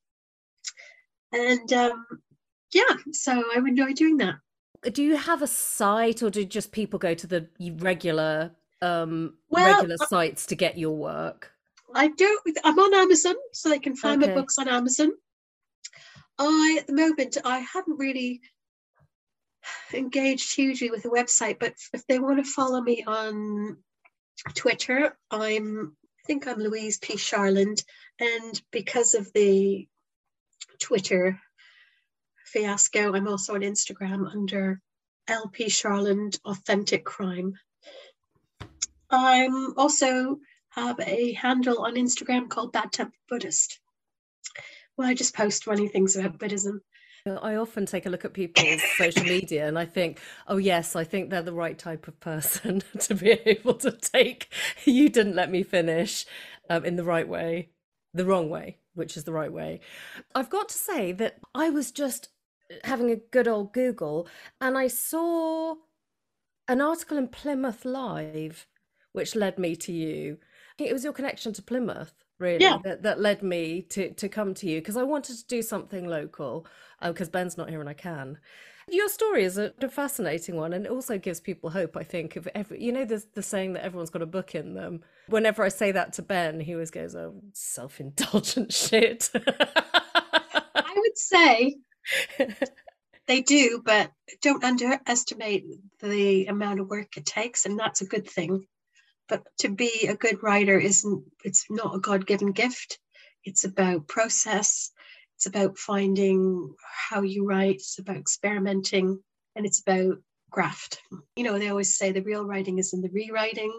And um, yeah, so I enjoy doing that. Do you have a site, or do just people go to the regular um, well, regular sites to get your work? I do. I'm on Amazon, so they can find okay. my books on Amazon. I, at the moment, I haven't really engaged hugely with the website, but if they want to follow me on Twitter, I'm... I think I'm Louise P. Charland, and because of the Twitter fiasco, I'm also on Instagram under L P Charland Authentic Crime. I'm also have a handle on Instagram called Bad Tempered Buddhist, where I just post funny things about Buddhism. I often take a look at people's social media and I think, oh yes, I think they're the right type of person to be able to take, you didn't let me finish, um, in the right way, the wrong way, which is the right way. I've got to say that I was just having a good old Google, and I saw an article in Plymouth Live, which led me to you. I think it was your connection to Plymouth. Really, yeah. that, that led me to, to come to you, because I wanted to do something local, because uh, Ben's not here and I can. Your story is a, a fascinating one, and it also gives people hope, I think. Of every, you know, there's the saying that everyone's got a book in them. Whenever I say that to Ben, he always goes, oh, self-indulgent shit. I would say they do, but don't underestimate the amount of work it takes, and that's a good thing. But to be a good writer isn't, it's not a God-given gift. It's about process. It's about finding how you write. It's about experimenting, and it's about graft. You know, they always say the real writing is in the rewriting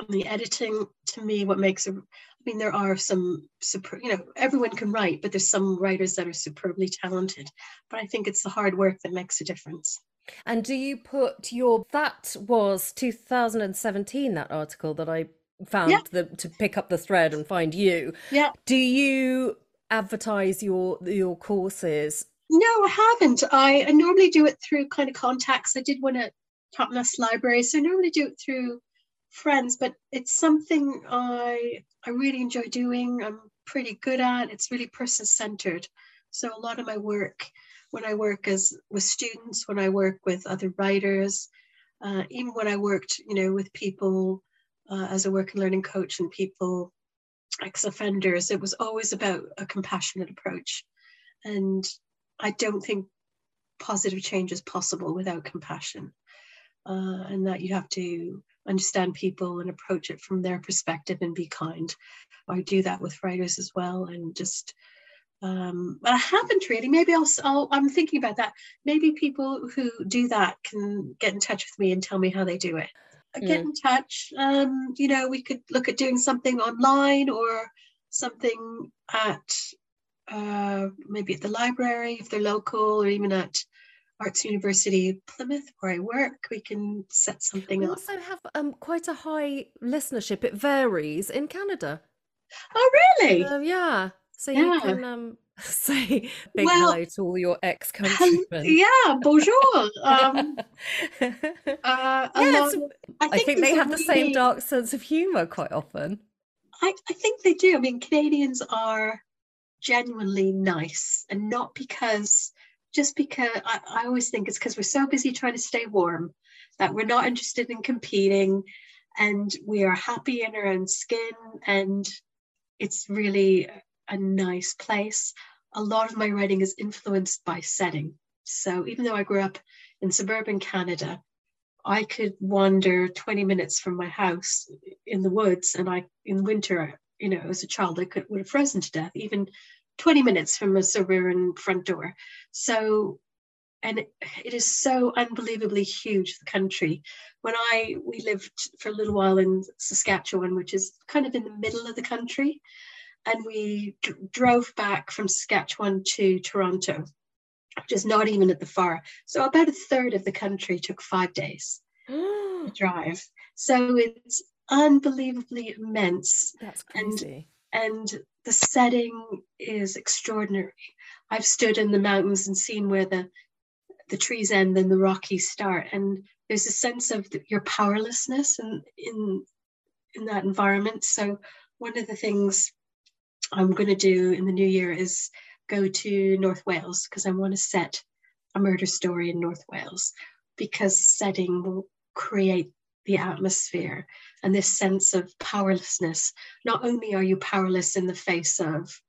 and the editing. To me, what makes a, I mean, there are some, super, you know, everyone can write, but there's some writers that are superbly talented. But I think it's the hard work that makes a difference. And do you put your, that was two thousand seventeen, that article that I found, yeah. the, to pick up the thread and find you. Yeah. Do you advertise your your courses? No, I haven't. I, I normally do it through kind of contacts. I did one at Totnes Library, so I normally do it through friends, but it's something I I really enjoy doing. I'm pretty good at. It's really person-centered. So a lot of my work, when I work as with students, when I work with other writers, uh, even when I worked, you know, with people uh, as a work and learning coach and people, ex-offenders, it was always about a compassionate approach. And I don't think positive change is possible without compassion, uh, and that you have to understand people and approach it from their perspective and be kind. I do that with writers as well, and just um I haven't really, maybe I'll, I'll I'm thinking about that, maybe people who do that can get in touch with me and tell me how they do it. Mm. Get in touch. Um you know, we could look at doing something online or something at uh maybe at the library if they're local, or even at Arts University Plymouth, where I work, we can set something we up. We also have um, quite a high listenership. It varies in Canada. Oh, really? Um, yeah. So yeah. You can um, say big well, hello to all your ex-countrymen. Um, yeah, bonjour. Um, uh, yeah, along, I think, I think they have really... the same dark sense of humour quite often. I, I think they do. I mean, Canadians are genuinely nice, and not because... just because I, I always think it's because we're so busy trying to stay warm that we're not interested in competing, and we are happy in our own skin, and it's really a nice place. A lot of my writing is influenced by setting. So even though I grew up in suburban Canada, I could wander twenty minutes from my house in the woods, and I, in winter, you know, as a child, I could would have frozen to death, even twenty minutes from a suburban front door. So, and it, it is so unbelievably huge, the country. When I, we lived for a little while in Saskatchewan, which is kind of in the middle of the country, and we d- drove back from Saskatchewan to Toronto, which is not even at the far. So about a third of the country took five days to drive. So it's unbelievably immense. That's crazy. And, and the setting is extraordinary. I've stood in the mountains and seen where the the trees end and the Rockies start, and there's a sense of the, your powerlessness in, in in that environment. So one of the things I'm going to do in the new year is go to North Wales, because I want to set a murder story in North Wales, because setting will create the atmosphere and this sense of powerlessness. Not only are you powerless in the face of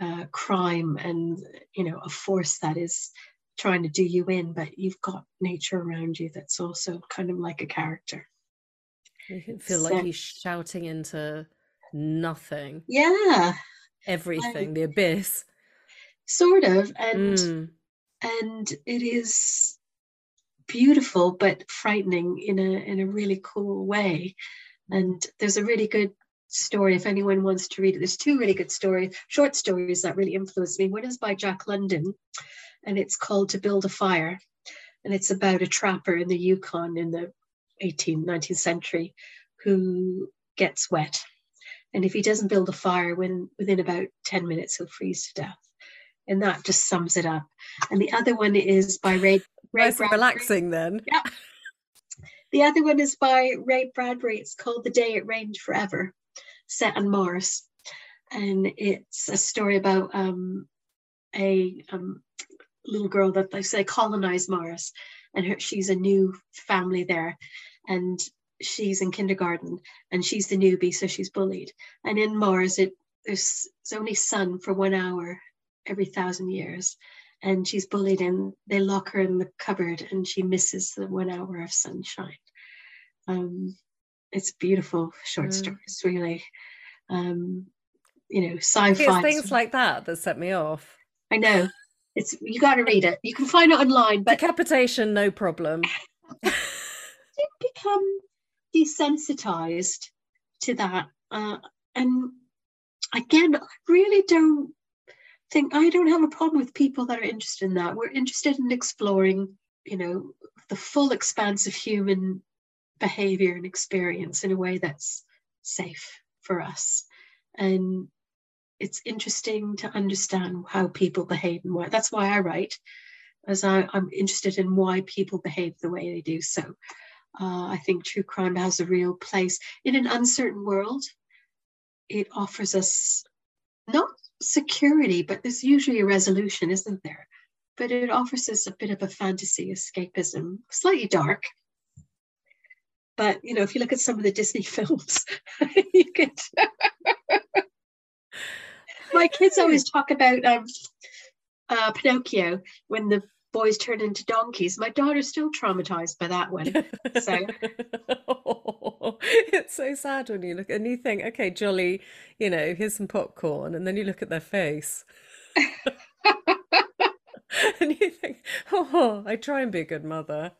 uh, crime and, you know, a force that is trying to do you in, but you've got nature around you that's also kind of like a character. You can feel so, like you're shouting into nothing. Yeah. Everything, um, the abyss. Sort of. And mm. and it is beautiful but frightening in a in a really cool way. And there's a really good story if anyone wants to read it. There's two really good stories, short stories that really influenced me. One is by Jack London, and it's called To Build a Fire, and it's about a trapper in the Yukon in the eighteenth, nineteenth century who gets wet, and if he doesn't build a fire, when within about ten minutes he'll freeze to death. And that just sums it up. And the other one is by Ray Ray Bradbury. Relaxing then. Yeah. The other one is by Ray Bradbury. It's called The Day It Rained Forever, set on Mars. And it's a story about um, a um, little girl that they say colonized Mars. And her, she's a new family there. And she's in kindergarten. And she's the newbie, so she's bullied. And in Mars, it there's, there's only sun for one hour every thousand years. And she's bullied, and they lock her in the cupboard, and she misses the one hour of sunshine. Um, it's beautiful short mm. stories, really. Um, you know, sci-fi. It's things like that that set me off. I know. It's you got to read it. You can find it online. But decapitation, no problem. I did become desensitized to that, uh, and again, I really don't. Think I don't have a problem with people that are interested in that. We're interested in exploring, you know, the full expanse of human behavior and experience in a way that's safe for us. And it's interesting to understand how people behave and why. That's why I write, as I, I'm interested in why people behave the way they do. So uh, I think true crime has a real place. In an uncertain world, it offers us not security, but there's usually a resolution, isn't there? But it offers us a bit of a fantasy escapism, slightly dark. But you know, if you look at some of the Disney films, you could. My kids always talk about um, uh, Pinocchio, when the boys turn into donkeys. My daughter's still traumatized by that one. So oh, it's so sad when you look and you think, okay, jolly, you know, here's some popcorn, and then you look at their face. And you think, oh, I try and be a good mother.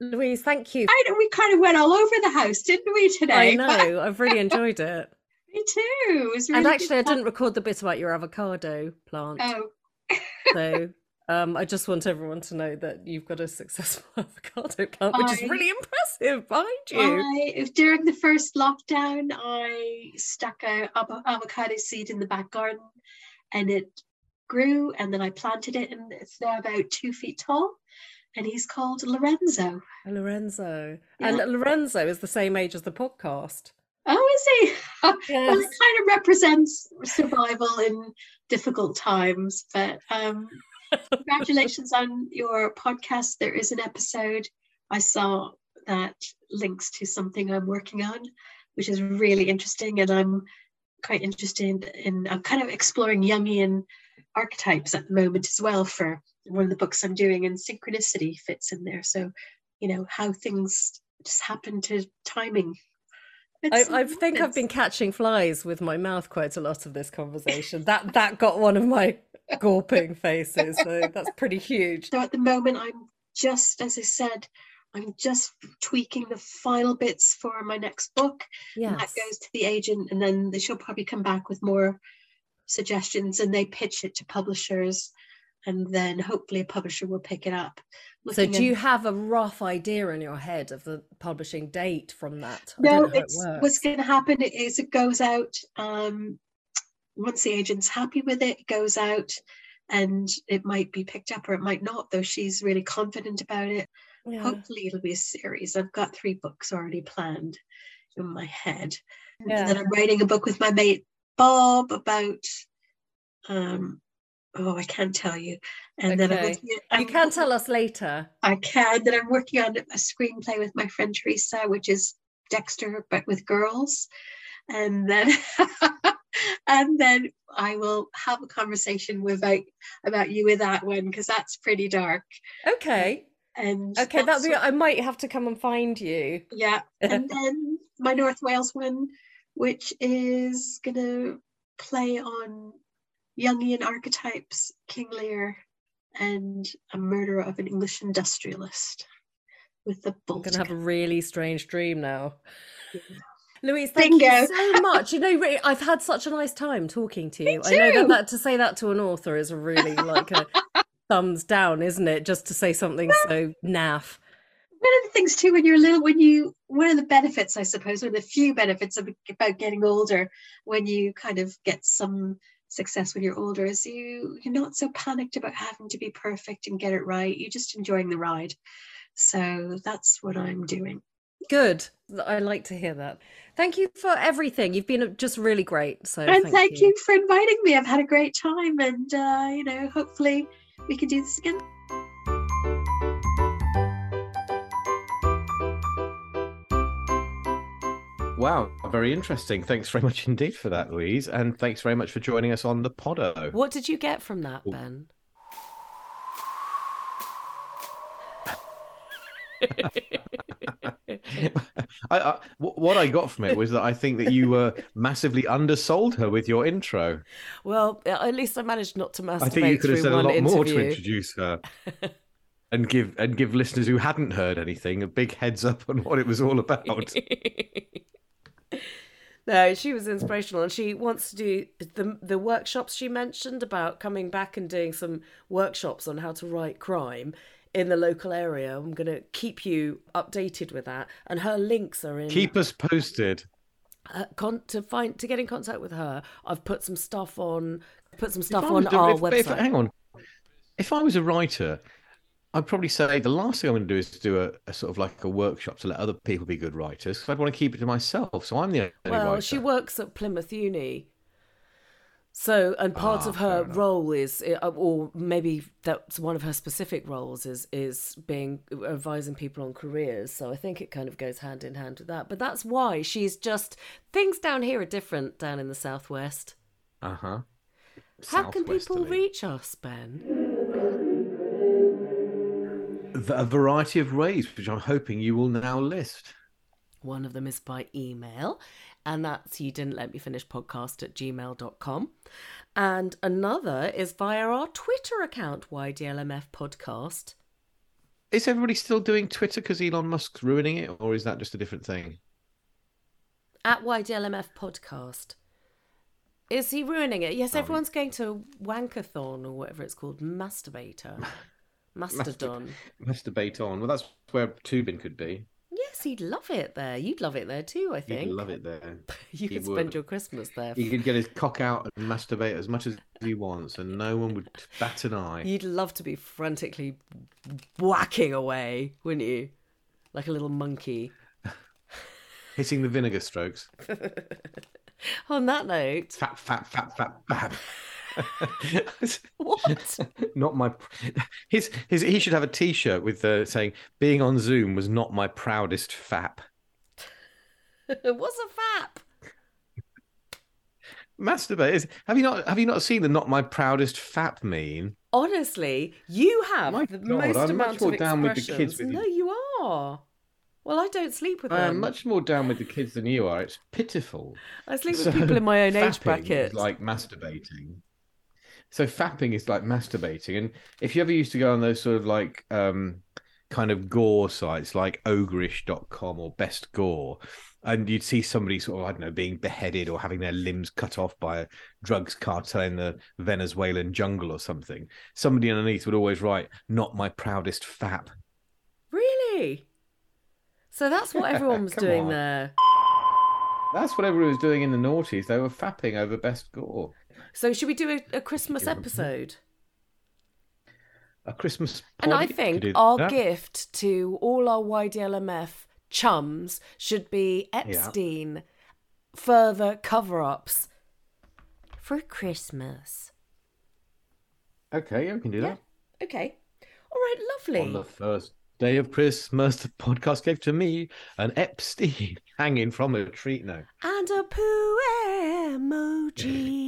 Louise, thank you. I know, we kind of went all over the house, didn't we, today? I know. I've really enjoyed it. Me too. It was really and actually, I didn't record the bit about your avocado plant. Oh. So um, I just want everyone to know that you've got a successful avocado plant, which I, is really impressive behind you. I, during the first lockdown, I stuck an avocado seed in the back garden, and it grew, and then I planted it, and it's now about two feet tall, and he's called Lorenzo. Lorenzo. Yeah. And Lorenzo is the same age as the podcast. Oh, is he? Yes. Well, it kind of represents survival in difficult times, but um, congratulations on your podcast. There is an episode I saw that links to something I'm working on, which is really interesting, and I'm quite interested in, I'm kind of exploring Jungian archetypes at the moment as well for one of the books I'm doing, and synchronicity fits in there. So, you know, how things just happen to timing. I, I think I've been catching flies with my mouth quite a lot of this conversation. That that got one of my gawping faces, so that's pretty huge. So at the moment, I'm just, as I said, I'm just tweaking the final bits for my next book. Yes. And that goes to the agent, and then she'll probably come back with more suggestions, and they pitch it to publishers, and then hopefully a publisher will pick it up. So do you have a rough idea in your head of the publishing date from that? No, it's what's going to happen is it goes out, um, once the agent's happy with it, it goes out, and it might be picked up or it might not, though she's really confident about it. Yeah. Hopefully it'll be a series. I've got three books already planned in my head. Yeah. And then I'm writing a book with my mate Bob about... Um, oh, I can't tell you. And okay. then I'm looking at, I'm, you can tell us later. I can. Then I'm working on a screenplay with my friend Teresa, which is Dexter but with girls. And then, and then I will have a conversation with about, about you with that one, because that's pretty dark. Okay. And okay, that'll be. I might have to come and find you. Yeah. And then my North Wales one, which is gonna play on Jungian archetypes, King Lear, and a murderer of an English industrialist with the bull. I'm going to have a really strange dream now. Yeah. Louise, thank Bingo. you so much. You know, really, I've had such a nice time talking to you. I know that, that to say that to an author is a really like a thumbs down, isn't it? Just to say something so naff. One of the things too, when you're little, when you, one of the benefits, I suppose, one of the few benefits of, about getting older, when you kind of get some success when you're older, is you you're not so panicked about having to be perfect and get it right. You're just enjoying the ride. So that's what I'm doing. Good. I like to hear that. Thank you for everything. You've been just really great. So and thank, thank you. you for inviting me. I've had a great time, and uh, you know, hopefully we can do this again. Wow, very interesting. Thanks very much indeed for that, Louise. And thanks very much for joining us on the Poddo. What did you get from that, Ben? I, I, what I got from it was that I think that you were uh, massively undersold her with your intro. Well, at least I managed not to masturbate. I think you could have said a lot interview. more to introduce her. And give and give listeners who hadn't heard anything a big heads up on what it was all about. No, she was inspirational, and she wants to do the the workshops she mentioned about coming back and doing some workshops on how to write crime in the local area. I'm going to keep you updated with that, and her links are in. Keep us posted. Uh, con- to find to get in contact with her, I've put some stuff on. Put some stuff on our if, website. If, hang on, if I was a writer, I'd probably say the last thing I'm going to do is to do a, a sort of like a workshop to let other people be good writers, because I'd want to keep it to myself. So I'm the only well, writer. She works at Plymouth Uni. So, and part ah, of her role is, or maybe that's one of her specific roles, is is being advising people on careers. So I think it kind of goes hand in hand with that. But that's why she's just, things down here are different down in the Southwest. Uh-huh. How can people reach us, Ben? a variety of ways, which I'm hoping you will now list. One of them is by email, and that's you didn't let me finish podcast at gmail dot com. And another is via our Twitter account, Y D L M F Podcast. Is everybody still doing Twitter because Elon Musk's ruining it, or is that just a different thing? At Y D L M F Podcast. Is he ruining it? Yes, um, everyone's going to Wankathon, or whatever it's called, Masturbator. Mastodon. Masturbate on. Well, that's where Toobin could be. Yes, he'd love it there. You'd love it there too, I think. He'd love it there. You he could spend would. your Christmas there. He could get his cock out and masturbate as much as he wants, and no one would bat an eye. You'd love to be frantically whacking away, wouldn't you? Like a little monkey. Hitting the vinegar strokes. On that note... Fap, fap, fap, fap, bam. What? Not my his his he should have a t-shirt with uh, saying being on Zoom was not my proudest fap. What's a fap? Masturbate. Have you not have you not seen the not my proudest fap meme? Honestly, you have my the God, most I'm amount much more of down with the kids with No, you. you are. Well, I don't sleep with them. I am much more down with the kids than you are. It's pitiful. I sleep with so, people in my own age bracket. Is like masturbating. So fapping is like masturbating. And if you ever used to go on those sort of like um, kind of gore sites like ogreish dot com or Best Gore, and you'd see somebody sort of, I don't know, being beheaded or having their limbs cut off by a drugs cartel in the Venezuelan jungle or something, somebody underneath would always write, not my proudest fap. Really? So that's what everyone was doing on. there. That's what everyone was doing in the noughties. They were fapping over Best Gore. So should we do a, a Christmas episode? A Christmas pod? And I think our that. gift to all our Y D L M F chums should be Epstein yeah. further cover-ups for Christmas. Okay, yeah, we can do yeah. that. Okay. All right, lovely. On the first day of Christmas, the podcast gave to me an Epstein hanging from a tree. No. And a poo emoji.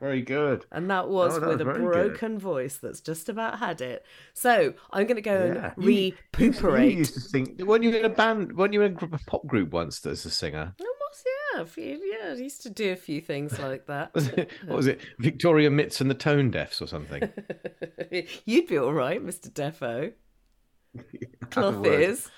Very good. And that was oh, that with was a broken good. voice that's just about had it. So I'm going to go yeah. and re-pooperate. You used to sing. Weren't you in a band? Weren't you in a pop group once as a singer? Almost, yeah. Few, yeah, I used to do a few things like that. was it, what was it? Victoria Mitts and the Tone Deafs or something? You'd be all right, Mister Defo. Cloth is.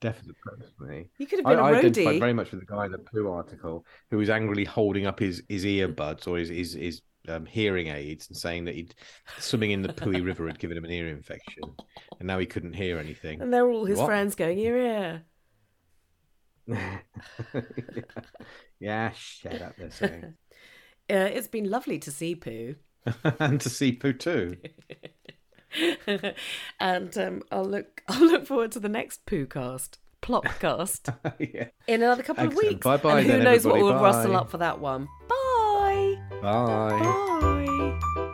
Definitely me. You could have been I, a roadie. I identified very much with the guy in the poo article who was angrily holding up his, his earbuds or his his, his um, hearing aids and saying that he'd swimming in the Pooey River had given him an ear infection, and now he couldn't hear anything. And they're all his what? friends going, ear, ear. yeah, yeah, shut up, they're saying. Uh, it's been lovely to see Poo. And to see Poo too. And um, I'll look. I'll look forward to the next Poocast, Plopcast, yeah. in another couple Excellent. of weeks. Bye bye. Who knows what will rustle up for that one? Bye. Bye. Bye.